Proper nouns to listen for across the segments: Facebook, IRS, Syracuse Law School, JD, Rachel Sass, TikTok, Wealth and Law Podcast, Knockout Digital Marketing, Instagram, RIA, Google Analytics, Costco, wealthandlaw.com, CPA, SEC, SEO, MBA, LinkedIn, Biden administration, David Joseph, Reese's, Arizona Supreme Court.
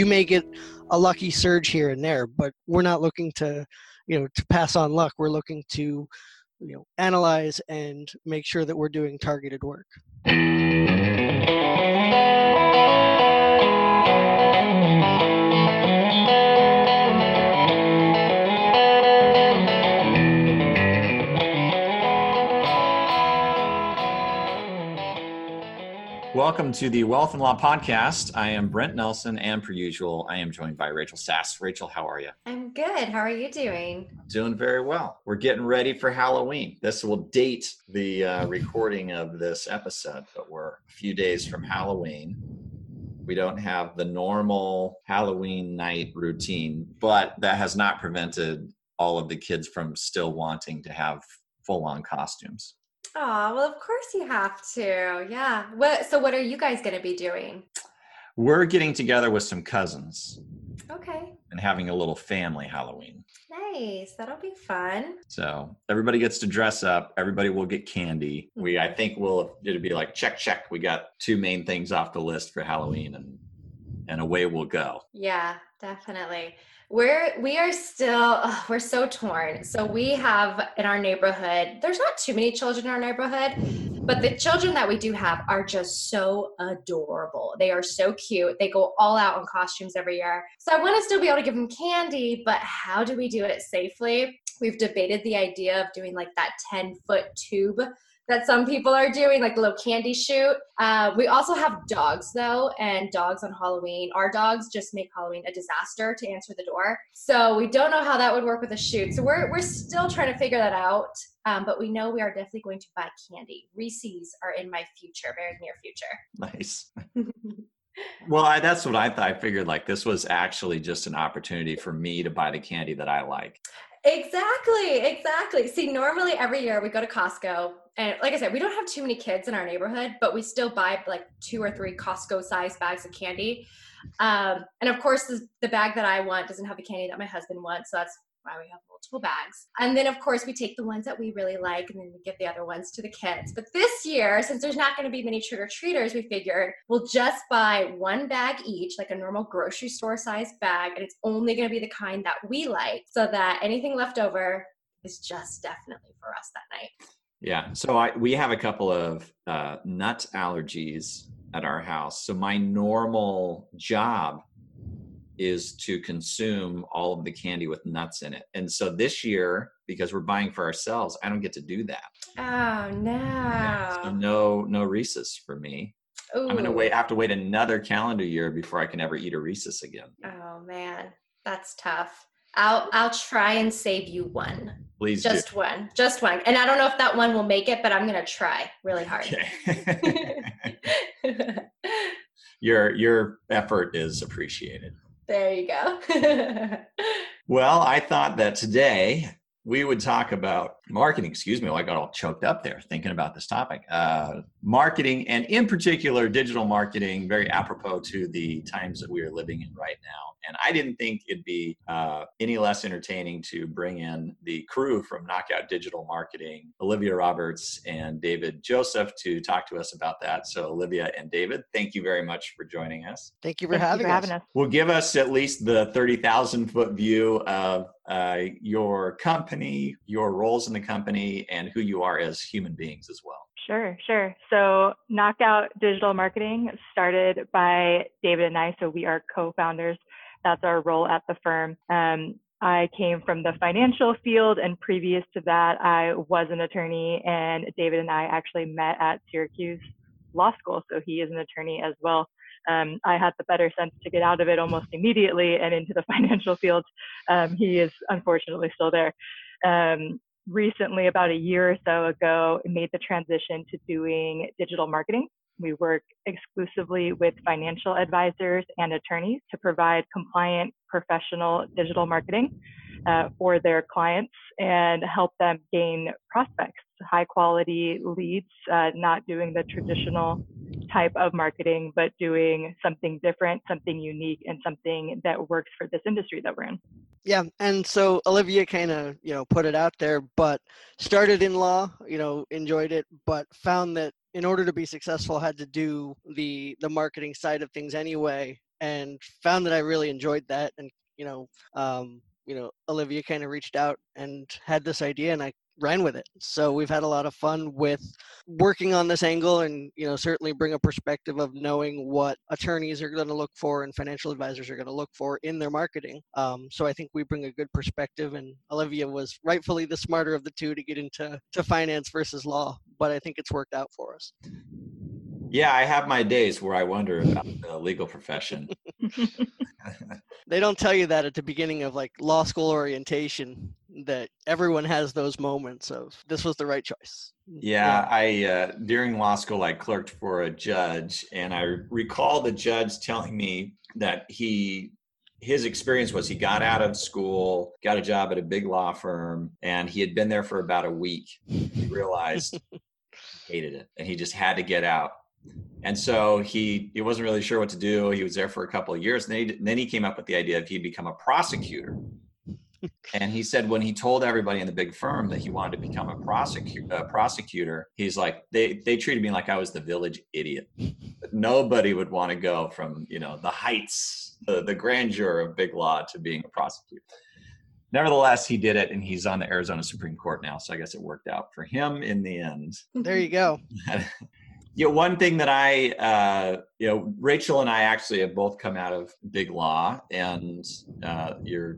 you may get a lucky surge here and there, but we're not looking to, to pass on luck. We're looking to, analyze and make sure that we're doing targeted work. Welcome to the Wealth and Law Podcast. I am Brent Nelson, and per usual, I am joined by Rachel Sass. Rachel, how are you? I'm good. How are you doing? Doing very well. We're getting ready for Halloween. This will date the recording of this episode, but we're a few days from Halloween. We don't have the normal Halloween night routine, but that has not prevented all of the kids from still wanting to have full-on costumes. Oh, well, of course you have to. Yeah. So what are you guys going to be doing? We're getting together with some cousins. Okay. And having a little family Halloween. Nice. That'll be fun. So everybody gets to dress up. Everybody will get candy. It'll be like, check. We got two main things off the list for Halloween and away we'll go. Yeah, definitely. We're so torn. So we have in our neighborhood, there's not too many children in our neighborhood, but the children that we do have are just so adorable. They are so cute. They go all out on costumes every year. So I want to still be able to give them candy, but how do we do it safely? We've debated the idea of doing like that 10-foot tube that some people are doing, like a little candy shoot. We also have dogs though, and dogs on Halloween. Our dogs just make Halloween a disaster to answer the door. So we don't know how that would work with a shoot. So we're still trying to figure that out. But we know we are definitely going to buy candy. Reese's are in my future, very near future. Nice. Well, that's what I thought. I figured like this was actually just an opportunity for me to buy the candy that I like. Exactly. See, normally every year we go to Costco, and like I said, we don't have too many kids in our neighborhood, but we still buy like 2 or 3 Costco-sized bags of candy. And of course, the bag that I want doesn't have the candy that my husband wants, so that's why we have multiple bags. And then, of course, we take the ones that we really like, and then we give the other ones to the kids. But this year, since there's not going to be many trick-or-treaters, we figured we'll just buy one bag each, like a normal grocery store-sized bag, and it's only going to be the kind that we like, so that anything left over is just definitely for us that night. Yeah. So we have a couple of nut allergies at our house. So my normal job is to consume all of the candy with nuts in it. And so this year, because we're buying for ourselves, I don't get to do that. Oh, no. Yeah, so no Reese's for me. Ooh. I'm going to have to wait another calendar year before I can ever eat a Reese's again. Oh, man. That's tough. I'll try and save you one. Please do. Just one. And I don't know if that one will make it, but I'm going to try really hard. Okay. Your effort is appreciated. There you go. Well, I thought that today we would talk about marketing. Excuse me. Well, I got all choked up there thinking about this topic. Marketing, and in particular, digital marketing, very apropos to the times that we are living in right now. And I didn't think it'd be any less entertaining to bring in the crew from Knockout Digital Marketing, Olivia Roberts and David Joseph, to talk to us about that. So Olivia and David, thank you very much for joining us. Thank you for having us. Well, give us at least the 30,000-foot view of your company, your roles in the company, and who you are as human beings as well. Sure. So Knockout Digital Marketing started by David and I, so we are co-founders. That's our role at the firm. I came from the financial field, and previous to that, I was an attorney, and David and I actually met at Syracuse Law School, so he is an attorney as well. I had the better sense to get out of it almost immediately and into the financial field. He is unfortunately still there. Recently, about a year or so ago, made the transition to doing digital marketing. We work exclusively with financial advisors and attorneys to provide compliant, professional digital marketing for their clients and help them gain prospects, high quality leads, not doing the traditional type of marketing, but doing something different, something unique, and something that works for this industry that we're in. Yeah. And so Olivia kind of, put it out there, but started in law, enjoyed it, but found that in order to be successful, had to do the marketing side of things anyway, and found that I really enjoyed that. And, Olivia kind of reached out and had this idea, and I ran with it. So we've had a lot of fun with working on this angle, and, certainly bring a perspective of knowing what attorneys are going to look for and financial advisors are going to look for in their marketing. So I think we bring a good perspective, and Olivia was rightfully the smarter of the two to get into finance versus law, but I think it's worked out for us. Yeah, I have my days where I wonder about the legal profession. They don't tell you that at the beginning of law school orientation, that everyone has those moments of this was the right choice. Yeah, I during law school, I clerked for a judge, and I recall the judge telling me that his experience was he got out of school, got a job at a big law firm, and he had been there for about a week. He realized he hated it, and he just had to get out. And so he wasn't really sure what to do. He was there for a couple of years, and then he came up with the idea of he'd become a prosecutor. And he said when he told everybody in the big firm that he wanted to become a prosecutor, he's like, they treated me like I was the village idiot. But nobody would want to go from, the heights, the grandeur of big law to being a prosecutor. Nevertheless, he did it, and he's on the Arizona Supreme Court now. So I guess it worked out for him in the end. There you go. One thing that I, Rachel and I actually have both come out of big law, and you're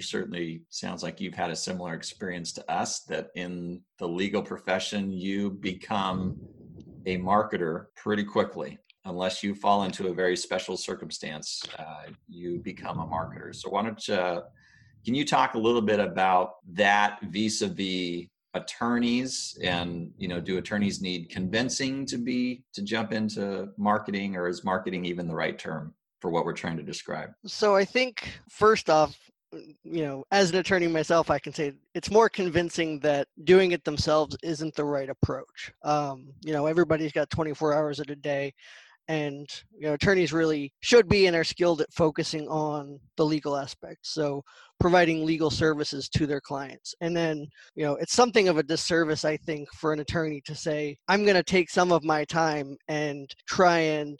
certainly sounds like you've had a similar experience to us, that in the legal profession, you become a marketer pretty quickly. Unless you fall into a very special circumstance, you become a marketer. So why don't can you talk a little bit about that vis-a-vis attorneys, and do attorneys need convincing to jump into marketing, or is marketing even the right term for what we're trying to describe? So I think first off, as an attorney myself, I can say it's more convincing that doing it themselves isn't the right approach. Everybody's got 24 hours in a day, and attorneys really should be and are skilled at focusing on the legal aspect. So providing legal services to their clients. And then, it's something of a disservice, I think, for an attorney to say, I'm going to take some of my time and try and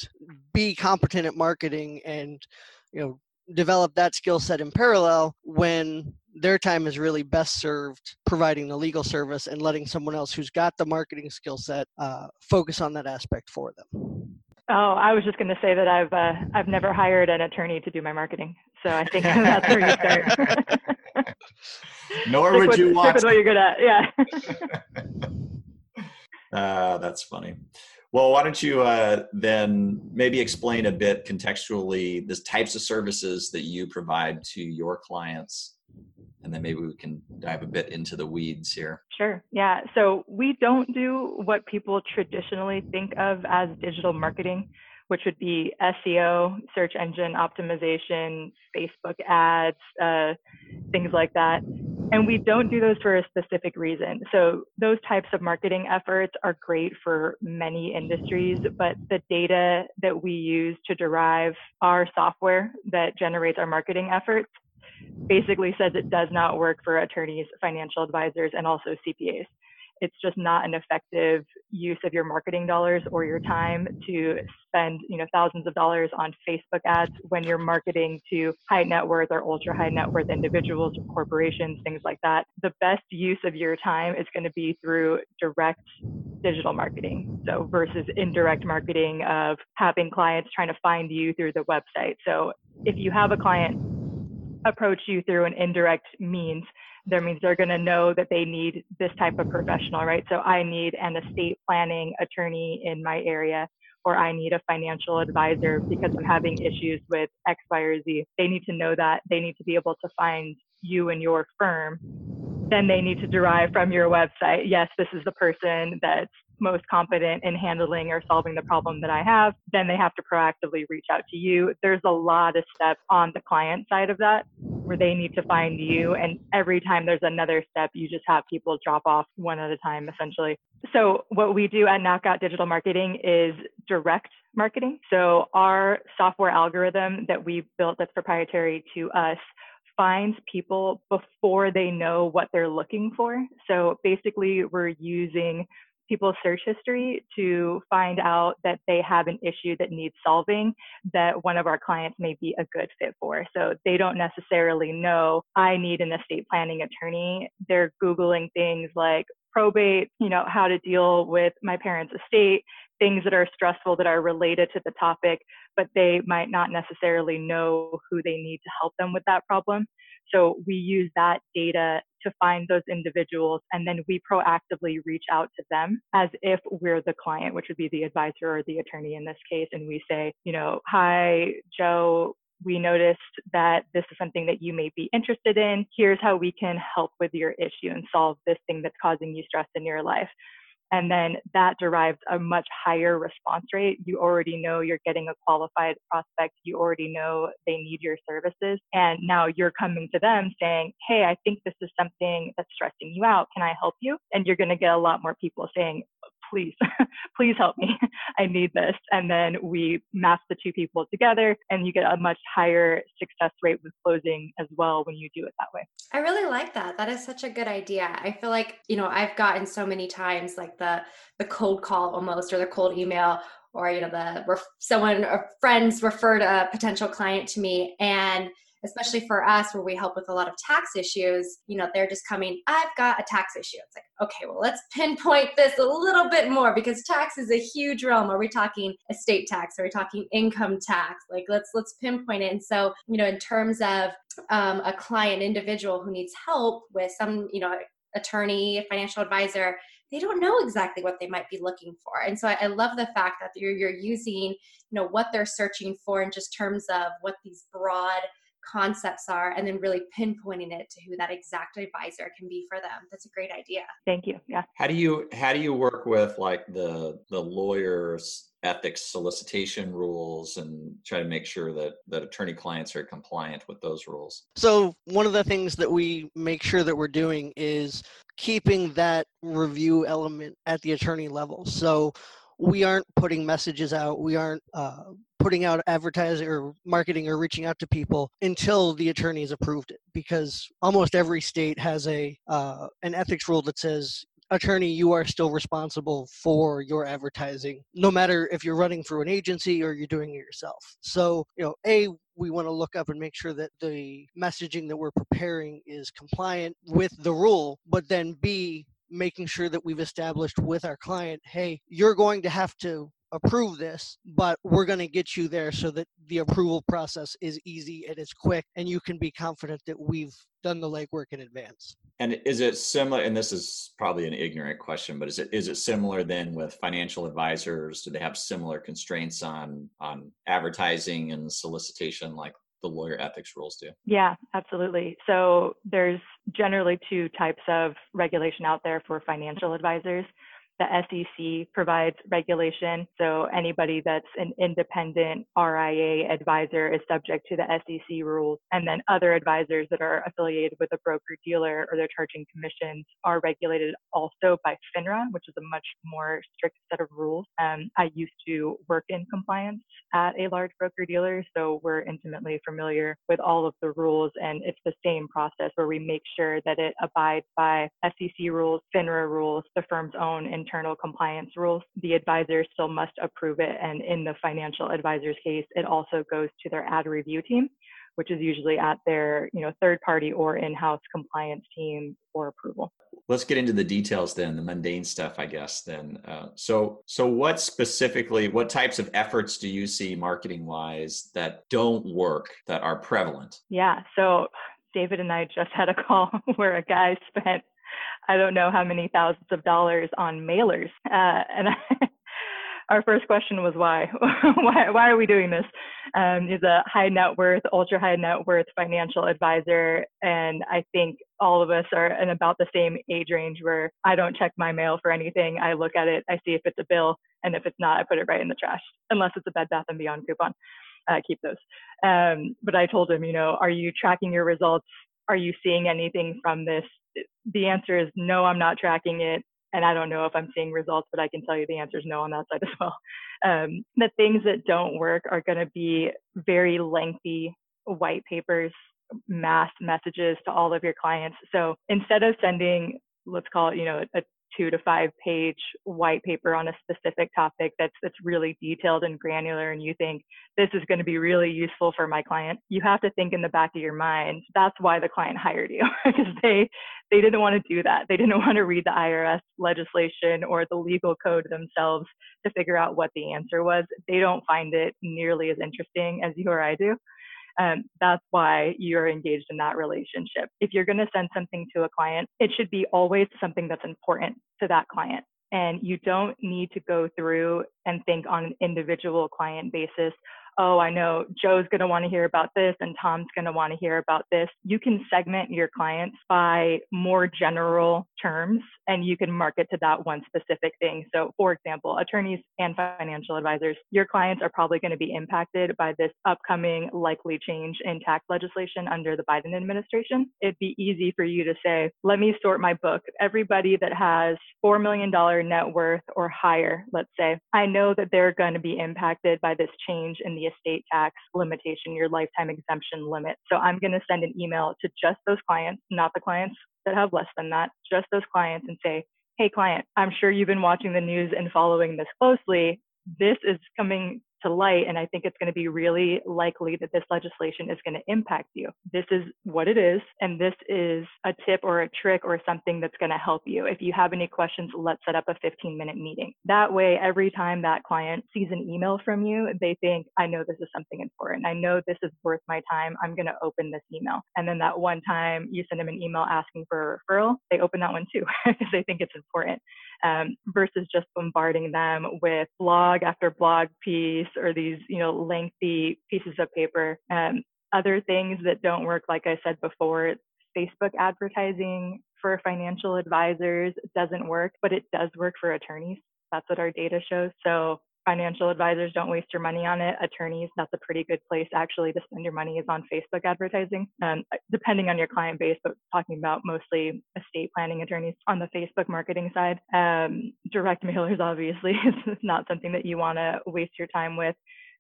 be competent at marketing and, develop that skill set in parallel when their time is really best served providing the legal service and letting someone else who's got the marketing skill set focus on that aspect for them. Oh, I was just going to say that I've never hired an attorney to do my marketing, so I think that's where you start. Nor would you want. That's what you're good at, yeah. That's funny. Well, why don't you then maybe explain a bit contextually the types of services that you provide to your clients? And then maybe we can dive a bit into the weeds here. Sure. Yeah. So we don't do what people traditionally think of as digital marketing, which would be SEO, search engine optimization, Facebook ads, things like that. And we don't do those for a specific reason. So those types of marketing efforts are great for many industries, but the data that we use to derive our software that generates our marketing efforts basically says it does not work for attorneys, financial advisors, and also CPAs. It's just not an effective use of your marketing dollars or your time to spend, thousands of dollars on Facebook ads when you're marketing to high net worth or ultra high net worth individuals or corporations, things like that. The best use of your time is going to be through direct digital marketing. So versus indirect marketing of having clients trying to find you through the website. So if you have a client approach you through an indirect means, that means they're going to know that they need this type of professional, right? So I need an estate planning attorney in my area, or I need a financial advisor because I'm having issues with X, Y, or Z. They need to know that. They need to be able to find you and your firm. Then they need to derive from your website, yes, this is the person that's most competent in handling or solving the problem that I have. Then they have to proactively reach out to you. There's a lot of steps on the client side of that where they need to find you. And every time there's another step, you just have people drop off one at a time, essentially. So what we do at Knockout Digital Marketing is direct marketing. So our software algorithm that we built that's proprietary to us finds people before they know what they're looking for. So basically we're using people's search history to find out that they have an issue that needs solving that one of our clients may be a good fit for. So they don't necessarily know, I need an estate planning attorney. They're Googling things like probate, you know, how to deal with my parents' estate, things that are stressful that are related to the topic, but they might not necessarily know who they need to help them with that problem. So we use that data to find those individuals, and then we proactively reach out to them as if we're the client, which would be the advisor or the attorney in this case. And we say, you know, hi, Joe, we noticed that this is something that you may be interested in. Here's how we can help with your issue and solve this thing that's causing you stress in your life. And then that derives a much higher response rate. You already know you're getting a qualified prospect. You already know they need your services. And now you're coming to them saying, hey, I think this is something that's stressing you out. Can I help you? And you're going to get a lot more people saying, please, please help me. I need this. And then we match the two people together, and you get a much higher success rate with closing as well when you do it that way. I really like that. That is such a good idea. I feel like, you know, I've gotten so many times like the cold call almost, or the cold email, or, you know, someone or friends referred a potential client to me. And especially for us, where we help with a lot of tax issues, you know, they're just coming, I've got a tax issue. It's like, okay, well, let's pinpoint this a little bit more, because tax is a huge realm. Are we talking estate tax? Are we talking income tax? Like, let's pinpoint it. And so, you know, in terms of a client individual who needs help with some, you know, attorney, financial advisor, they don't know exactly what they might be looking for. And so I love the fact that you're using, you know, what they're searching for in just terms of what these broad concepts are, and then really pinpointing it to who that exact advisor can be for them. That's a great idea. Thank you. Yeah. How do you work with like the lawyers' ethics solicitation rules and try to make sure that attorney clients are compliant with those rules? So one of the things that we make sure that we're doing is keeping that review element at the attorney level. So we aren't putting messages out. We aren't putting out advertising or marketing or reaching out to people until the attorney's approved it, because almost every state has an ethics rule that says, attorney, you are still responsible for your advertising, no matter if you're running through an agency or you're doing it yourself. So, you know, we want to look up and make sure that the messaging that we're preparing is compliant with the rule, but then B, making sure that we've established with our client, hey, you're going to have to approve this, but we're going to get you there so that the approval process is easy and it's quick, and you can be confident that we've done the legwork in advance. And is it similar, and this is probably an ignorant question, but is it similar then with financial advisors? Do they have similar constraints on advertising and solicitation like the lawyer ethics rules do? Yeah, absolutely. So there's generally two types of regulation out there for financial advisors. The SEC provides regulation. So anybody that's an independent RIA advisor is subject to the SEC rules. And then other advisors that are affiliated with a broker dealer or they're charging commissions are regulated also by FINRA, which is a much more strict set of rules. I used to work in compliance at a large broker dealer, so we're intimately familiar with all of the rules. And it's the same process where we make sure that it abides by SEC rules, FINRA rules, the firm's own internal compliance rules. The advisor still must approve it. And in the financial advisor's case, it also goes to their ad review team, which is usually at their, you know, third party or in-house compliance team for approval. Let's get into the details then, the mundane stuff, I guess, then. So what types of efforts do you see marketing-wise that don't work, that are prevalent? Yeah. So David and I just had a call where a guy spent I don't know how many thousands of dollars on mailers. Our first question was why? Why are we doing this? He's a high net worth, ultra high net worth financial advisor. And I think all of us are in about the same age range where I don't check my mail for anything. I look at it, I see if it's a bill. And if it's not, I put it right in the trash, unless it's a Bed Bath & Beyond coupon. Keep those. But I told him, you know, are you tracking your results? Are you seeing anything from this? The answer is no, I'm not tracking it. And I don't know if I'm seeing results, but I can tell you the answer is no on that side as well. The things that don't work are going to be very lengthy white papers, mass messages to all of your clients. So instead of sending, let's call it, you know, a 2 to 5 page white paper on a specific topic that's really detailed and granular, and you think this is going to be really useful for my client, you have to think in the back of your mind, that's why the client hired you, because they didn't want to do that. They didn't want to read the IRS legislation or the legal code themselves to figure out what the answer was. They don't find it nearly as interesting as you or I do. That's why you're engaged in that relationship. If you're going to send something to a client, it should be always something that's important to that client. And you don't need to go through and think on an individual client basis. Oh, I know Joe's going to want to hear about this and Tom's going to want to hear about this. You can segment your clients by more general terms and you can market to that one specific thing. So for example, attorneys and financial advisors, your clients are probably going to be impacted by this upcoming likely change in tax legislation under the Biden administration. It'd be easy for you to say, let me sort my book. Everybody that has $4 million net worth or higher, let's say, I know that they're going to be impacted by this change in the estate tax limitation, your lifetime exemption limit. So I'm going to send an email to just those clients, not the clients that have less than that, just those clients, and say, hey client, I'm sure you've been watching the news and following this closely. This is coming to light and I think it's going to be really likely that this legislation is going to impact you. This is what it is, and this is a tip or a trick or something that's going to help you. If you have any questions, let's set up a 15-minute meeting. That way, every time that client sees an email from you, they think, I know this is something important. I know this is worth my time. I'm going to open this email. And then that one time you send them an email asking for a referral, they open that one too because they think it's important. Versus just bombarding them with blog after blog piece or these, lengthy pieces of paper. Other things that don't work, like I said before, Facebook advertising for financial advisors doesn't work, but it does work for attorneys. That's what our data shows. So financial advisors, don't waste your money on it. Attorneys, that's a pretty good place actually to spend your money, is on Facebook advertising, depending on your client base, but talking about mostly estate planning attorneys on the Facebook marketing side. Direct mailers, obviously, is not something that you want to waste your time with.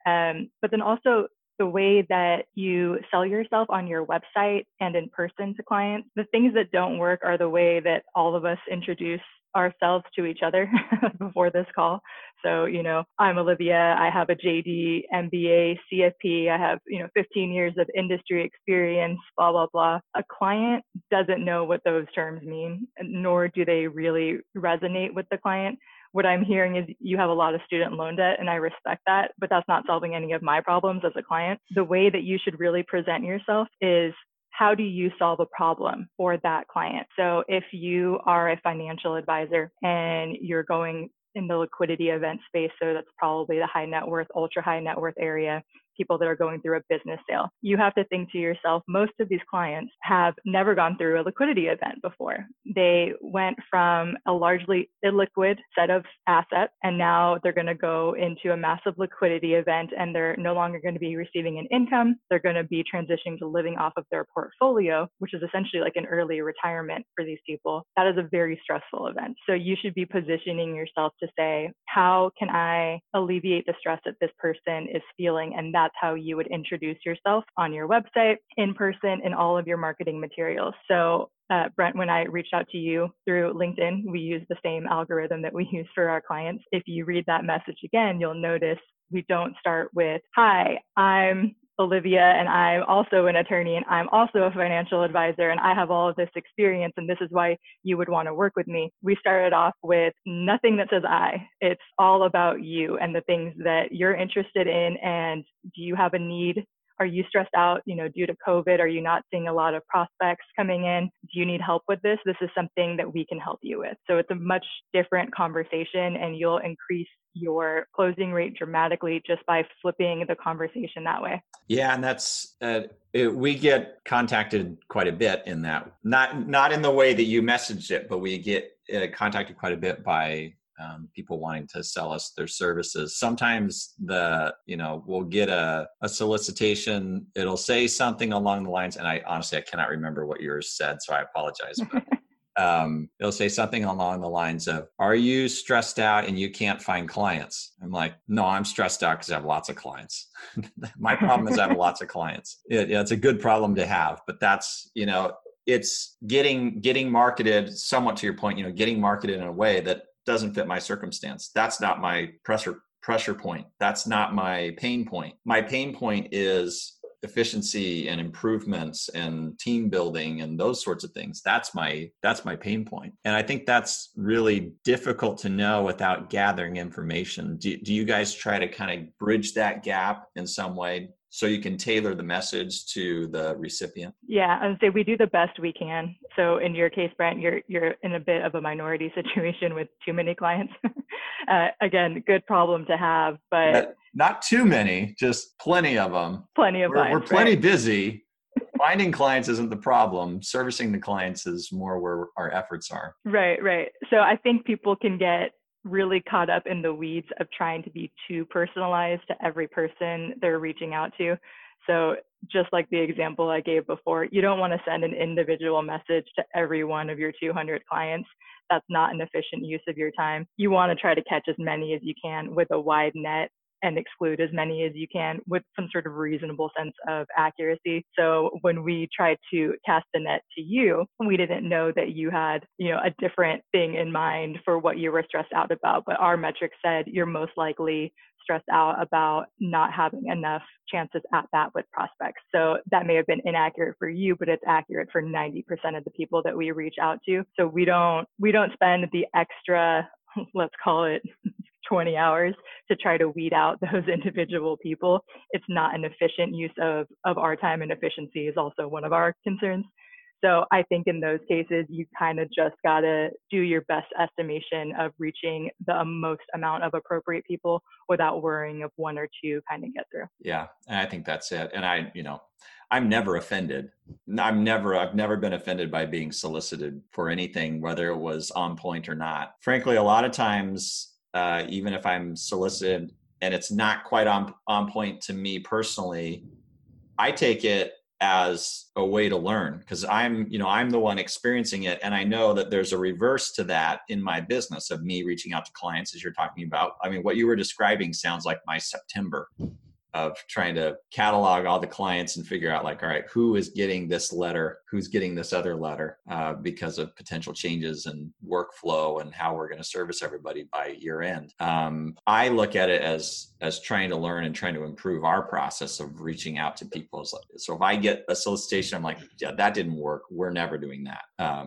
But then also the way that you sell yourself on your website and in person to clients. The things that don't work are the way that all of us introduce ourselves to each other before this call. So, I'm Olivia, I have a JD, MBA, CFP, I have, 15 years of industry experience, blah, blah, blah. A client doesn't know what those terms mean, nor do they really resonate with the client. What I'm hearing is you have a lot of student loan debt, and I respect that, but that's not solving any of my problems as a client. The way that you should really present yourself is, how do you solve a problem for that client? So if you are a financial advisor and you're going in the liquidity event space, so that's probably the high net worth, ultra high net worth area, people that are going through a business sale. You have to think to yourself, most of these clients have never gone through a liquidity event before. They went from a largely illiquid set of assets, and now they're going to go into a massive liquidity event, and they're no longer going to be receiving an income. They're going to be transitioning to living off of their portfolio, which is essentially like an early retirement for these people. That is a very stressful event. So you should be positioning yourself to say, how can I alleviate the stress that this person is feeling? And that's how you would introduce yourself on your website, in person, in all of your marketing materials. So Brent, when I reached out to you through LinkedIn, we use the same algorithm that we use for our clients. If you read that message again, you'll notice we don't start with, hi, I'm Olivia, and I'm also an attorney, and I'm also a financial advisor, and I have all of this experience, and this is why you would want to work with me. We started off with nothing that says I. It's all about you and the things that you're interested in, and do you have a need? Are you stressed out, due to COVID? Are you not seeing a lot of prospects coming in? Do you need help with this? This is something that we can help you with. So it's a much different conversation, and you'll increase your closing rate dramatically just by flipping the conversation that way. Yeah, and that's we get contacted quite a bit in that. Not in the way that you messaged it, but we get contacted quite a bit by people wanting to sell us their services. Sometimes we'll get a solicitation. It'll say something along the lines, and I cannot remember what yours said, so I apologize. But, it'll say something along the lines of, are you stressed out and you can't find clients? I'm like, no, I'm stressed out because I have lots of clients. My problem is I have lots of clients. It's a good problem to have, but that's, it's getting marketed somewhat to your point, you know, getting marketed in a way that doesn't fit my circumstance. That's not my pressure point. That's not my pain point. My pain point is efficiency and improvements and team building and those sorts of things. That's my pain point. And I think that's really difficult to know without gathering information. Do you guys try to kind of bridge that gap in some way so you can tailor the message to the recipient? Yeah, I would say we do the best we can. So in your case, Brent, you're in a bit of a minority situation with too many clients. Again, good problem to have, but not too many, just plenty of them. Plenty of clients. We're plenty busy. Finding clients isn't the problem. Servicing the clients is more where our efforts are. Right. So I think people can get really caught up in the weeds of trying to be too personalized to every person they're reaching out to. So just like the example I gave before, you don't want to send an individual message to every one of your 200 clients. That's not an efficient use of your time. You want to try to catch as many as you can with a wide net and exclude as many as you can with some sort of reasonable sense of accuracy. So when we tried to cast the net to you, we didn't know that you had, you know, a different thing in mind for what you were stressed out about. But our metrics said you're most likely stressed out about not having enough chances at that with prospects. So that may have been inaccurate for you, but it's accurate for 90% of the people that we reach out to. So we don't spend the extra, let's call it 20 hours to try to weed out those individual people. It's not an efficient use of our time, and efficiency is also one of our concerns. So I think in those cases, you kind of just got to do your best estimation of reaching the most amount of appropriate people without worrying if one or two kind of get through. Yeah, and I think that's it. And I'm never offended. I've never been offended by being solicited for anything, whether it was on point or not. Frankly, a lot of times, even if I'm solicited and it's not quite on point to me personally, I take it as a way to learn, because I'm the one experiencing it. And I know that there's a reverse to that in my business of me reaching out to clients, as you're talking about. I mean, what you were describing sounds like my September of trying to catalog all the clients and figure out, like, all right, who is getting this letter? Who's getting this other letter? Because of potential changes in workflow and how we're going to service everybody by year end. I look at it as trying to learn and trying to improve our process of reaching out to people. So if I get a solicitation, I'm like, yeah, that didn't work. We're never doing that.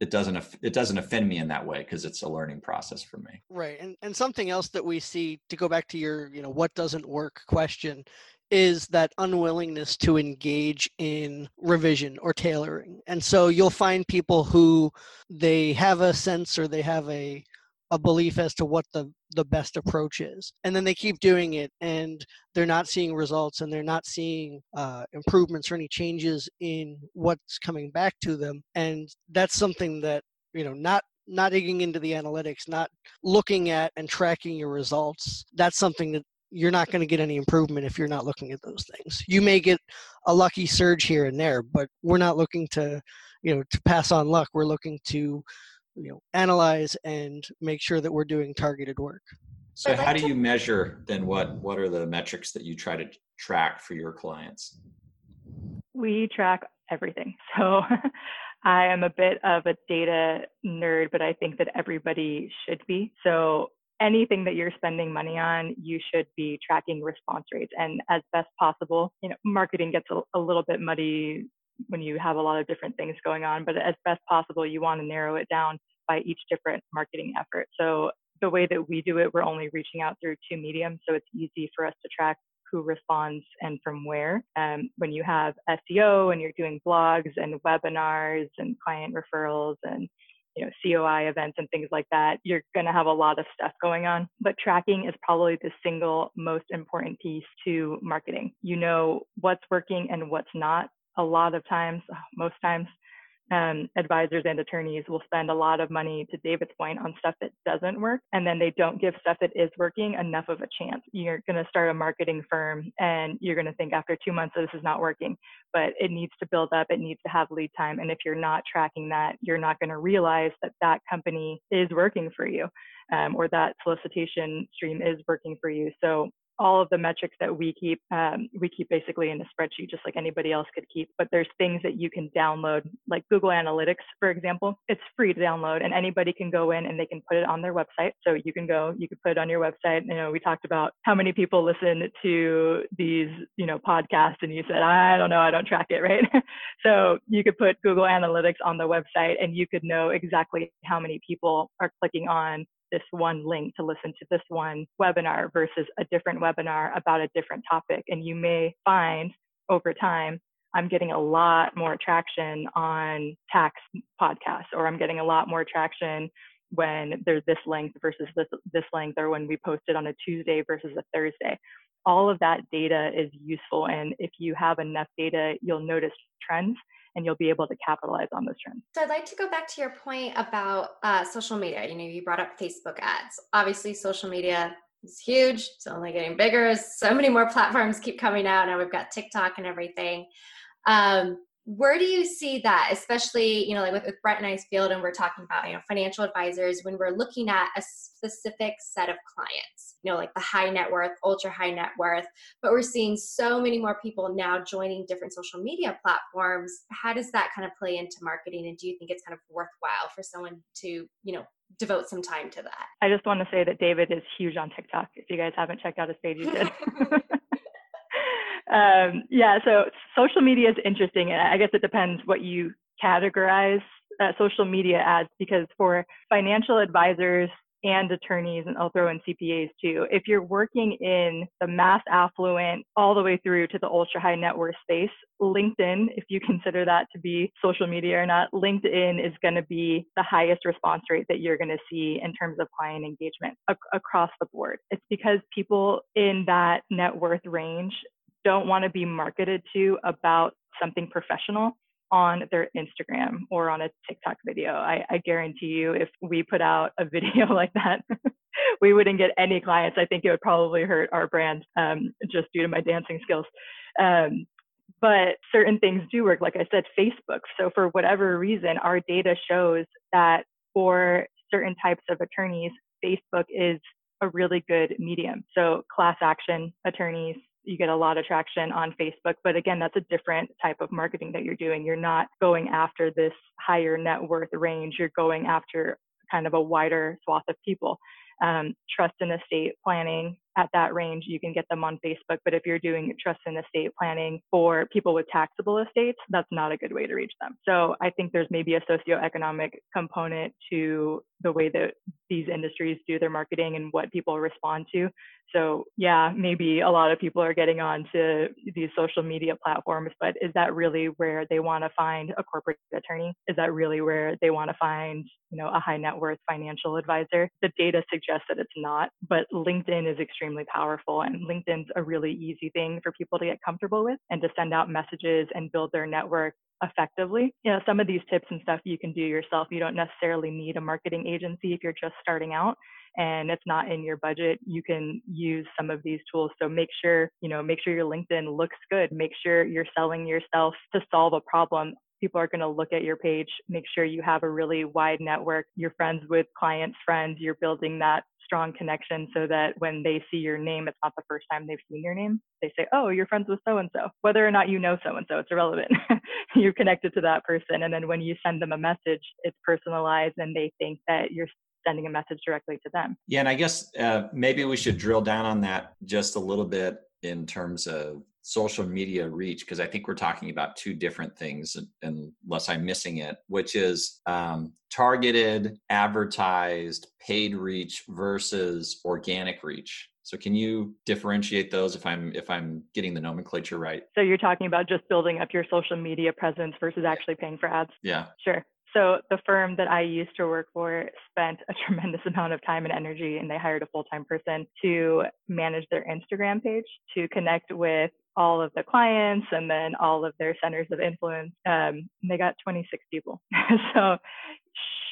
It doesn't offend me in that way, because it's a learning process for me. Right. And something else that we see, to go back to your, what doesn't work question, is that unwillingness to engage in revision or tailoring. And so you'll find people who they have a sense or they have a belief as to what the best approach is. And then they keep doing it and they're not seeing results, and they're not seeing improvements or any changes in what's coming back to them. And that's something that, not digging into the analytics, not looking at and tracking your results, that's something that you're not going to get any improvement if you're not looking at those things. You may get a lucky surge here and there, but we're not looking to pass on luck. We're looking to analyze and make sure that we're doing targeted work. So how do you measure then what are the metrics that you try to track for your clients? We track everything. So I am a bit of a data nerd, but I think that everybody should be. So anything that you're spending money on, you should be tracking response rates, and as best possible. Marketing gets a little bit muddy when you have a lot of different things going on, but as best possible, you want to narrow it down by each different marketing effort. So the way that we do it, we're only reaching out through two mediums, so it's easy for us to track who responds and from where. When you have SEO and you're doing blogs and webinars and client referrals and COI events and things like that, you're going to have a lot of stuff going on. But tracking is probably the single most important piece to marketing. You know what's working and what's not. A lot of times, most times, advisors and attorneys will spend a lot of money, to David's point, on stuff that doesn't work. And then they don't give stuff that is working enough of a chance. You're going to start a marketing firm and you're going to think after 2 months, this is not working, but it needs to build up. It needs to have lead time. And if you're not tracking that, you're not going to realize that company is working for you, or that solicitation stream is working for you. So all of the metrics that we keep basically in a spreadsheet, just like anybody else could keep. But there's things that you can download, like Google Analytics, for example. It's free to download, and anybody can go in and they can put it on their website. So you can go, you could put it on your website. You know, we talked about how many people listen to these, you know, podcasts, and you said, I don't know, I don't track it, right? So you could put Google Analytics on the website, and you could know exactly how many people are clicking on this one link to listen to this one webinar versus a different webinar about a different topic. And you may find over time, I'm getting a lot more traction on tax podcasts, or I'm getting a lot more traction when they're this length versus this length, or when we post it on a Tuesday versus a Thursday. All of that data is useful. And if you have enough data, you'll notice trends, and you'll be able to capitalize on those trends. So I'd like to go back to your point about social media. You know, you brought up Facebook ads. Obviously, social media is huge. It's only getting bigger. So many more platforms keep coming out. Now we've got TikTok and everything. Where do you see that, especially, you know, like with Brent and I's field, and we're talking about, you know, financial advisors, when we're looking at a specific set of clients, you know, like the high net worth, ultra high net worth, but we're seeing so many more people now joining different social media platforms. How does that kind of play into marketing? And do you think it's kind of worthwhile for someone to, you know, devote some time to that? I just want to say that David is huge on TikTok. If you guys haven't checked out his page, you should. Yeah, so social media is interesting, and I guess it depends what you categorize social media as, because for financial advisors and attorneys, and I'll throw in CPAs too, if you're working in the mass affluent all the way through to the ultra high net worth space, LinkedIn, if you consider that to be social media or not, LinkedIn is going to be the highest response rate that you're going to see in terms of client engagement across the board. It's because people in that net worth range don't want to be marketed to about something professional on their Instagram or on a TikTok video. I guarantee you, if we put out a video like that, we wouldn't get any clients. I think it would probably hurt our brand just due to my dancing skills. But certain things do work. Like I said, Facebook. So for whatever reason, our data shows that for certain types of attorneys, Facebook is a really good medium. So class action attorneys, you get a lot of traction on Facebook. But again, that's a different type of marketing that you're doing. You're not going after this higher net worth range. You're going after kind of a wider swath of people. Trust and estate planning at that range, you can get them on Facebook. But if you're doing trust and estate planning for people with taxable estates, that's not a good way to reach them. So I think there's maybe a socioeconomic component to the way that these industries do their marketing and what people respond to. So yeah, maybe a lot of people are getting onto these social media platforms, but is that really where they want to find a corporate attorney? Is that really where they want to find, you know, a high net worth financial advisor? The data suggests that it's not, but LinkedIn is extremely powerful, and LinkedIn's a really easy thing for people to get comfortable with and to send out messages and build their network effectively. You know, some of these tips and stuff you can do yourself. You don't necessarily need a marketing agency if you're just starting out and it's not in your budget. You can use some of these tools. So make sure your LinkedIn looks good. Make sure you're selling yourself to solve a problem. People are going to look at your page. Make sure you have a really wide network. You're friends with clients' friends. You're building that strong connection so that when they see your name, it's not the first time they've seen your name. They say, oh, you're friends with so-and-so. Whether or not you know so-and-so, it's irrelevant. You're connected to that person. And then when you send them a message, it's personalized and they think that you're sending a message directly to them. Yeah. And I guess maybe we should drill down on that just a little bit in terms of social media reach, because I think we're talking about two different things, unless I'm missing it, which is targeted, advertised, paid reach versus organic reach. So can you differentiate those if I'm getting the nomenclature right? So you're talking about just building up your social media presence versus actually paying for ads? Yeah. Sure. So the firm that I used to work for spent a tremendous amount of time and energy, and they hired a full-time person to manage their Instagram page, to connect with all of the clients and then all of their centers of influence. They got 26 people. So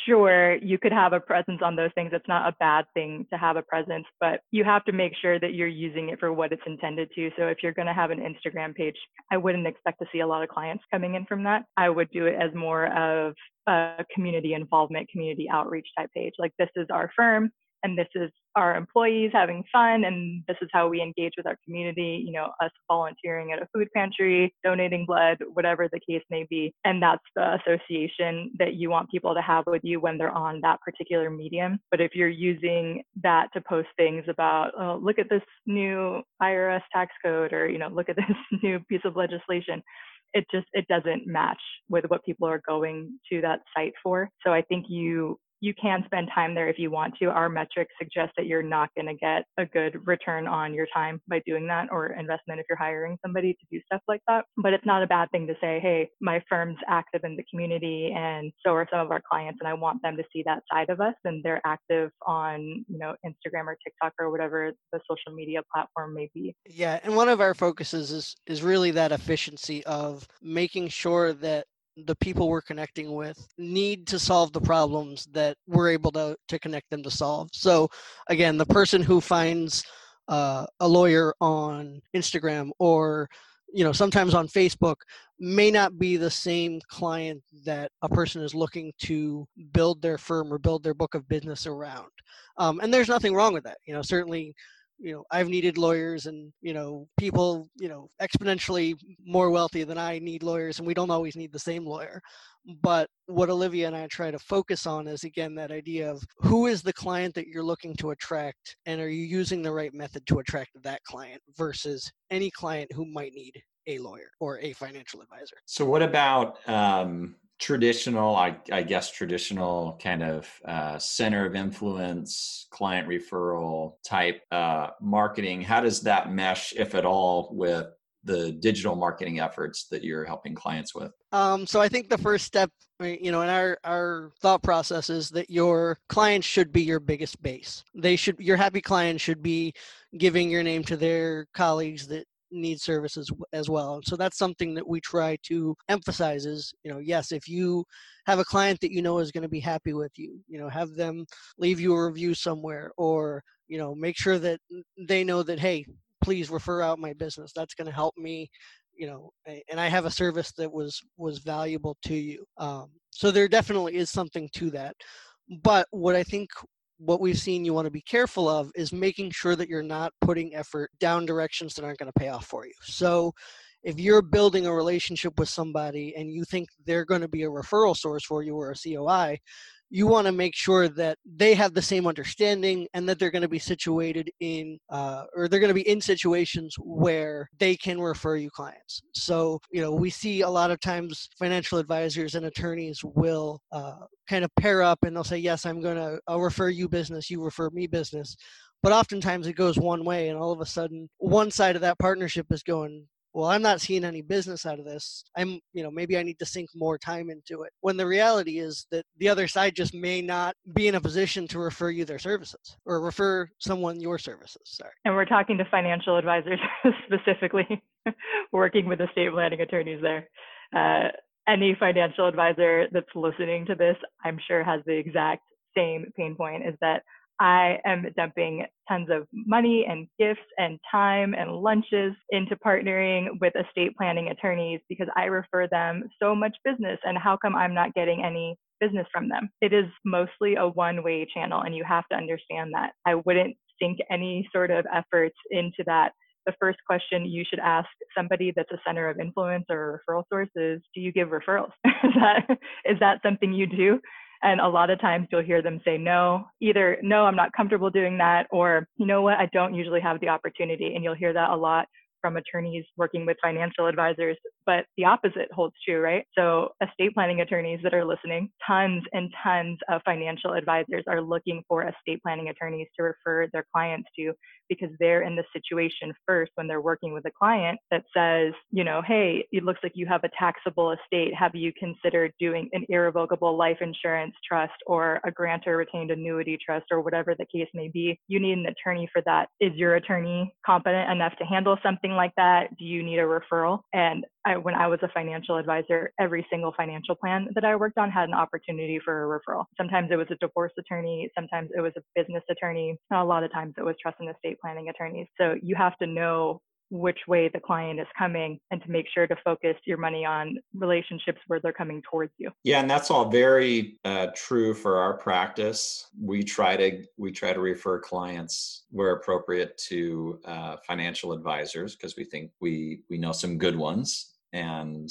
sure, you could have a presence on those things. It's not a bad thing to have a presence, but you have to make sure that you're using it for what it's intended to. So if you're going to have an Instagram page, I wouldn't expect to see a lot of clients coming in from that. I would do it as more of a community involvement, community outreach type page. Like, this is our firm. and this is our employees having fun, and this is how we engage with our community, you know, us volunteering at a food pantry, donating blood, whatever the case may be. And that's the association that you want people to have with you when they're on that particular medium. But if you're using that to post things about, oh, look at this new IRS tax code, or, you know, look at this new piece of legislation, it doesn't match with what people are going to that site for. So I think you can spend time there if you want to. Our metrics suggest that you're not going to get a good return on your time by doing that, or investment if you're hiring somebody to do stuff like that. But it's not a bad thing to say, hey, my firm's active in the community and so are some of our clients, and I want them to see that side of us, and they're active on, you know, Instagram or TikTok or whatever the social media platform may be. Yeah. And one of our focuses is really that efficiency of making sure that the people we're connecting with need to solve the problems that we're able to connect them to solve. So again, the person who finds a lawyer on Instagram or, you know, sometimes on Facebook may not be the same client that a person is looking to build their firm or build their book of business around. And there's nothing wrong with that. You know, certainly, you know, I've needed lawyers and, you know, people, you know, exponentially more wealthy than I need lawyers, and we don't always need the same lawyer. But what Olivia and I try to focus on is, again, that idea of who is the client that you're looking to attract, and are you using the right method to attract that client versus any client who might need a lawyer or a financial advisor. So what about traditional kind of center of influence, client referral type marketing? How does that mesh, if at all, with the digital marketing efforts that you're helping clients with? So I think the first step, you know, in our thought process is that your clients should be your biggest base. Your happy clients should be giving your name to their colleagues that need services as well. So that's something that we try to emphasize is, you know, yes, if you have a client that you know is going to be happy with you, you know, have them leave you a review somewhere, or, you know, make sure that they know that, hey, please refer out my business. That's going to help me, you know, and I have a service that was valuable to you. So there definitely is something to that. But what we've seen you want to be careful of is making sure that you're not putting effort down directions that aren't going to pay off for you. So if you're building a relationship with somebody and you think they're going to be a referral source for you or a COI, you want to make sure that they have the same understanding and that they're going to be situated in, or they're going to be in situations where they can refer you clients. So, you know, we see a lot of times financial advisors and attorneys will kind of pair up and they'll say, yes, I'll refer you business, you refer me business. But oftentimes it goes one way, and all of a sudden one side of that partnership is going, well, I'm not seeing any business out of this. Maybe I need to sink more time into it. When the reality is that the other side just may not be in a position to refer you their services or refer someone your services. Sorry. And we're talking to financial advisors specifically, working with estate planning attorneys there. Any financial advisor that's listening to this, I'm sure has the exact same pain point, is that I am dumping tons of money and gifts and time and lunches into partnering with estate planning attorneys because I refer them so much business, and how come I'm not getting any business from them? It is mostly a one-way channel, and you have to understand that. I wouldn't sink any sort of efforts into that. The first question you should ask somebody that's a center of influence or a referral source is, do you give referrals? Is that something you do? And a lot of times you'll hear them say no, either no, I'm not comfortable doing that, or you know what, I don't usually have the opportunity. And you'll hear that a lot from attorneys working with financial advisors, but the opposite holds true, right? So estate planning attorneys that are listening, tons and tons of financial advisors are looking for estate planning attorneys to refer their clients to, because they're in the situation first when they're working with a client that says, you know, hey, it looks like you have a taxable estate. Have you considered doing an irrevocable life insurance trust or a grantor retained annuity trust or whatever the case may be? You need an attorney for that. Is your attorney competent enough to handle something like that? Do you need a referral? And when I was a financial advisor, every single financial plan that I worked on had an opportunity for a referral. Sometimes it was a divorce attorney, sometimes it was a business attorney, and a lot of times it was trust and estate planning attorneys. So you have to know which way the client is coming and to make sure to focus your money on relationships where they're coming towards you. Yeah, and that's all very true for our practice. We try to refer clients where appropriate to financial advisors because we think we know some good ones, and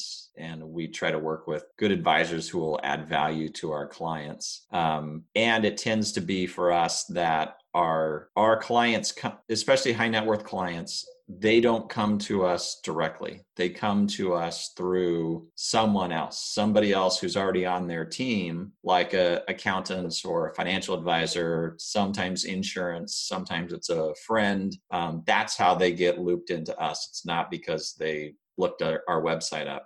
we try to work with good advisors who will add value to our clients. And it tends to be for us that our clients, especially high net worth clients, they don't come to us directly. They come to us through someone else, somebody else who's already on their team, like an accountant or a financial advisor, sometimes insurance, sometimes it's a friend. That's how they get looped into us. It's not because they looked our website up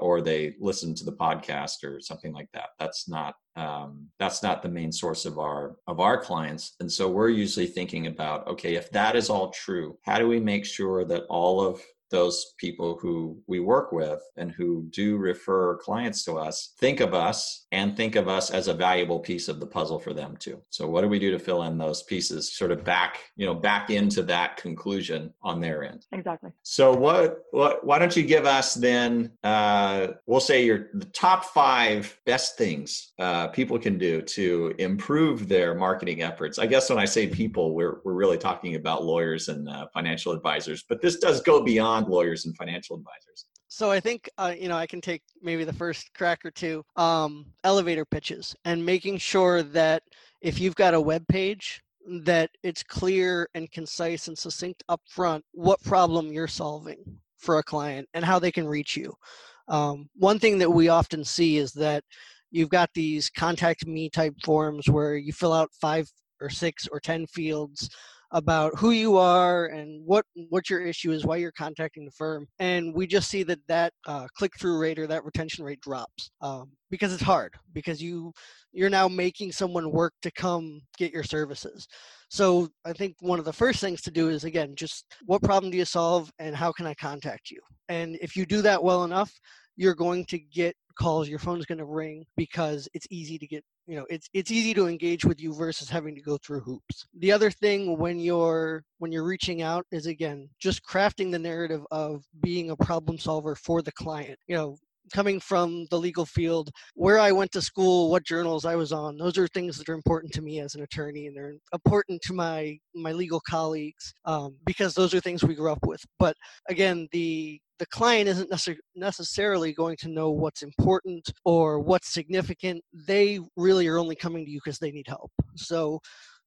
or they listened to the podcast or something like that. That's not the main source of our clients. And so we're usually thinking about, okay, if that is all true, how do we make sure that all of those people who we work with and who do refer clients to us think of us and think of us as a valuable piece of the puzzle for them too. So what do we do to fill in those pieces sort of back into that conclusion on their end? Exactly. So why don't you give us then, we'll say the top 5 best things people can do to improve their marketing efforts. I guess when I say people, we're really talking about lawyers and financial advisors, but this does go beyond lawyers and financial advisors. So I think, I can take maybe the first crack or two, elevator pitches and making sure that if you've got a web page, that it's clear and concise and succinct upfront what problem you're solving for a client and how they can reach you. One thing that we often see is that you've got these contact me type forms where you fill out 5 or 6 or 10 fields about who you are and what your issue is, why you're contacting the firm. And we just see that click-through rate or that retention rate drops because it's hard, because you're now making someone work to come get your services. So I think one of the first things to do is, again, just what problem do you solve and how can I contact you? And if you do that well enough, you're going to get calls, your phone's going to ring because it's easy to get, it's easy to engage with you versus having to go through hoops. The other thing when you're reaching out is, again, just crafting the narrative of being a problem solver for the client. Coming from the legal field, where I went to school, what journals I was on, those are things that are important to me as an attorney, and they're important to my legal colleagues because those are things we grew up with. But again, the client isn't necessarily going to know what's important or what's significant. They really are only coming to you because they need help. So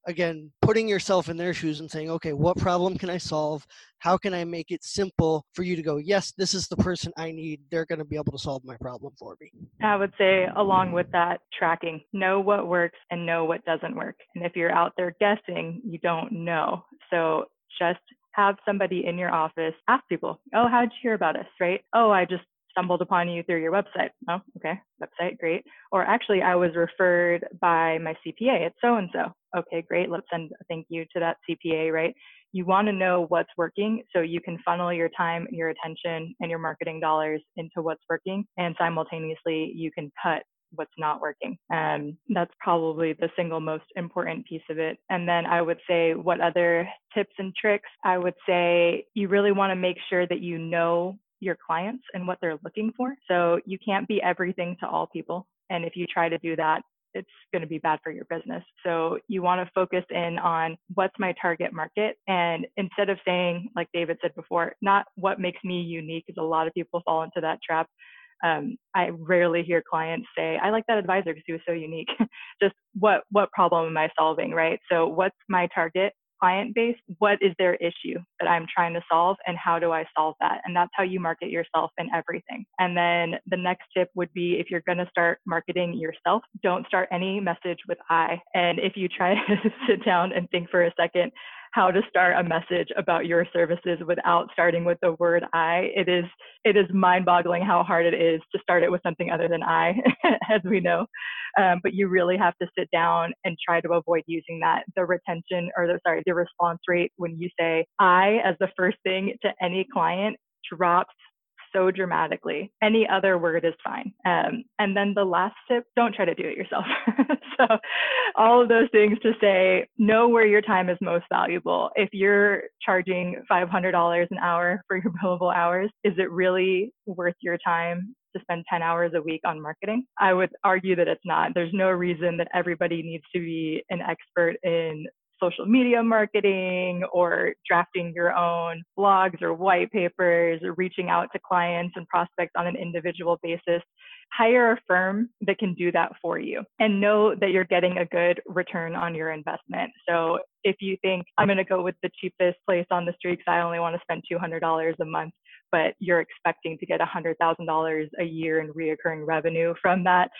again, putting yourself in their shoes and saying, okay, what problem can I solve? How can I make it simple for you to go, yes, this is the person I need. They're going to be able to solve my problem for me. I would say along with that, tracking, know what works and know what doesn't work. And if you're out there guessing, you don't know. So just have somebody in your office ask people, oh, how'd you hear about us, right? Oh, I just stumbled upon you through your website. Oh, okay. Website, great. Or actually, I was referred by my CPA. It's so-and-so. Okay, great. Let's send a thank you to that CPA, right? You want to know what's working so you can funnel your time, your attention, and your marketing dollars into what's working. And simultaneously, you can cut what's not working. That's probably the single most important piece of it. And then I would say, what other tips and tricks? I would say you really want to make sure that you know your clients and what they're looking for. So you can't be everything to all people. And if you try to do that, it's going to be bad for your business. So you want to focus in on what's my target market. And instead of saying, like David said before, not what makes me unique, because a lot of people fall into that trap. I rarely hear clients say, I like that advisor because he was so unique. Just what problem am I solving, right? So what's my target client base? What is their issue that I'm trying to solve, and how do I solve that? And that's how you market yourself in everything. And then the next tip would be, if you're going to start marketing yourself, don't start any message with I. And if you try to sit down and think for a second how to start a message about your services without starting with the word I, it is mind-boggling how hard it is to start it with something other than I, as we know. But you really have to sit down and try to avoid using that. The response rate when you say I as the first thing to any client drops so dramatically. Any other word is fine. And then the last tip, don't try to do it yourself. So all of those things to say, know where your time is most valuable. If you're charging $500 an hour for your billable hours, is it really worth your time to spend 10 hours a week on marketing? I would argue that it's not. There's no reason that everybody needs to be an expert in social media marketing or drafting your own blogs or white papers or reaching out to clients and prospects on an individual basis. Hire a firm that can do that for you and know that you're getting a good return on your investment. So if you think I'm going to go with the cheapest place on the street because I only want to spend $200 a month, but you're expecting to get $100,000 a year in recurring revenue from that,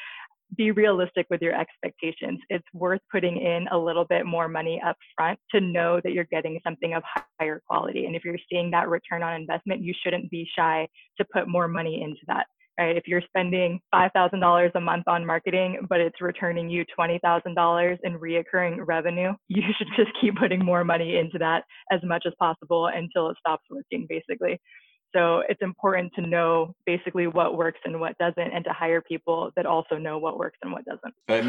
be realistic with your expectations. It's worth putting in a little bit more money up front to know that you're getting something of higher quality. And if you're seeing that return on investment, you shouldn't be shy to put more money into that, right? If you're spending $5,000 a month on marketing, but it's returning you $20,000 in recurring revenue, you should just keep putting more money into that as much as possible until it stops working, basically. So it's important to know basically what works and what doesn't, and to hire people that also know what works and what doesn't. But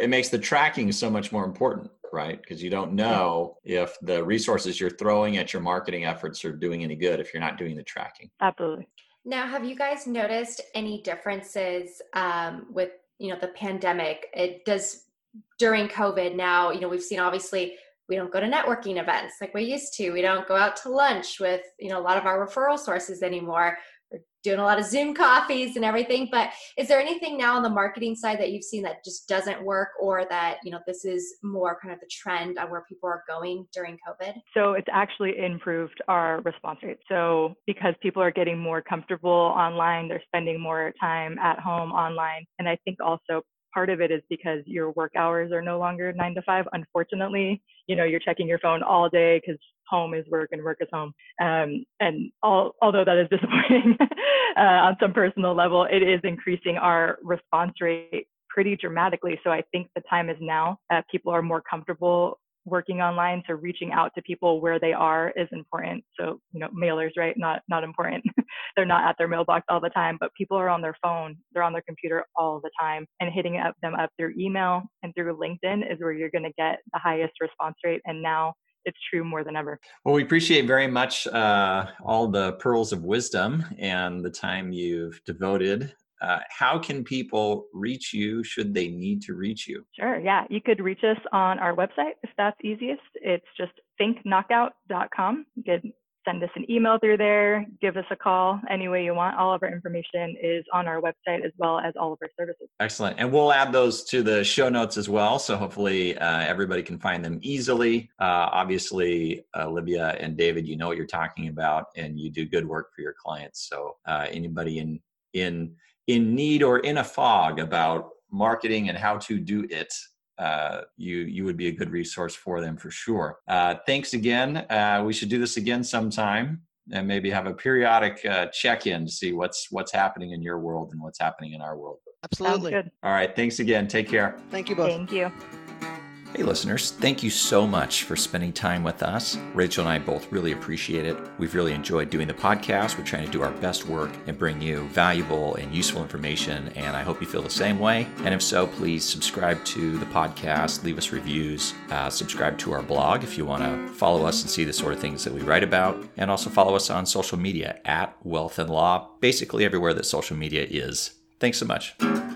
it makes the tracking so much more important, right? Because you don't know if the resources you're throwing at your marketing efforts are doing any good if you're not doing the tracking. Absolutely. Now, have you guys noticed any differences with the pandemic? During COVID now, we've seen obviously. We don't go to networking events like we used to. We don't go out to lunch with, a lot of our referral sources anymore. We're doing a lot of Zoom coffees and everything. But is there anything now on the marketing side that you've seen that just doesn't work, or that, this is more kind of the trend on where people are going during COVID? So it's actually improved our response rate. So because people are getting more comfortable online, they're spending more time at home online. And I think also part of it is because your work hours are no longer 9 to 5. Unfortunately, you're checking your phone all day because home is work and work is home. Although that is disappointing on some personal level, it is increasing our response rate pretty dramatically. So I think the time is now that people are more comfortable working online. So reaching out to people where they are is important. So, mailers, right? Not important. They're not at their mailbox all the time, but people are on their phone. They're on their computer all the time, and hitting them up through email and through LinkedIn is where you're going to get the highest response rate. And now it's true more than ever. Well, we appreciate very much all the pearls of wisdom and the time you've devoted. How can people reach you should they need to reach you? Sure, yeah. You could reach us on our website if that's easiest. It's just thinkknockout.com. You could send us an email through there, give us a call any way you want. All of our information is on our website as well as all of our services. Excellent. And we'll add those to the show notes as well. So hopefully everybody can find them easily. Obviously, Olivia and David, you know what you're talking about, and you do good work for your clients. So anybody in need or in a fog about marketing and how to do it, you would be a good resource for them for sure. Thanks again. We should do this again sometime and maybe have a periodic check-in to see what's happening in your world and what's happening in our world. Absolutely. All right. Thanks again. Take care. Thank you both. Thank you. Hey listeners, thank you so much for spending time with us. Rachel and I both really appreciate it. We've really enjoyed doing the podcast. We're trying to do our best work and bring you valuable and useful information, and I hope you feel the same way. And if so, please subscribe to the podcast, leave us reviews, subscribe to our blog if you want to follow us and see the sort of things that we write about, and also follow us on social media at Wealth and Law, basically everywhere that social media is. Thanks so much.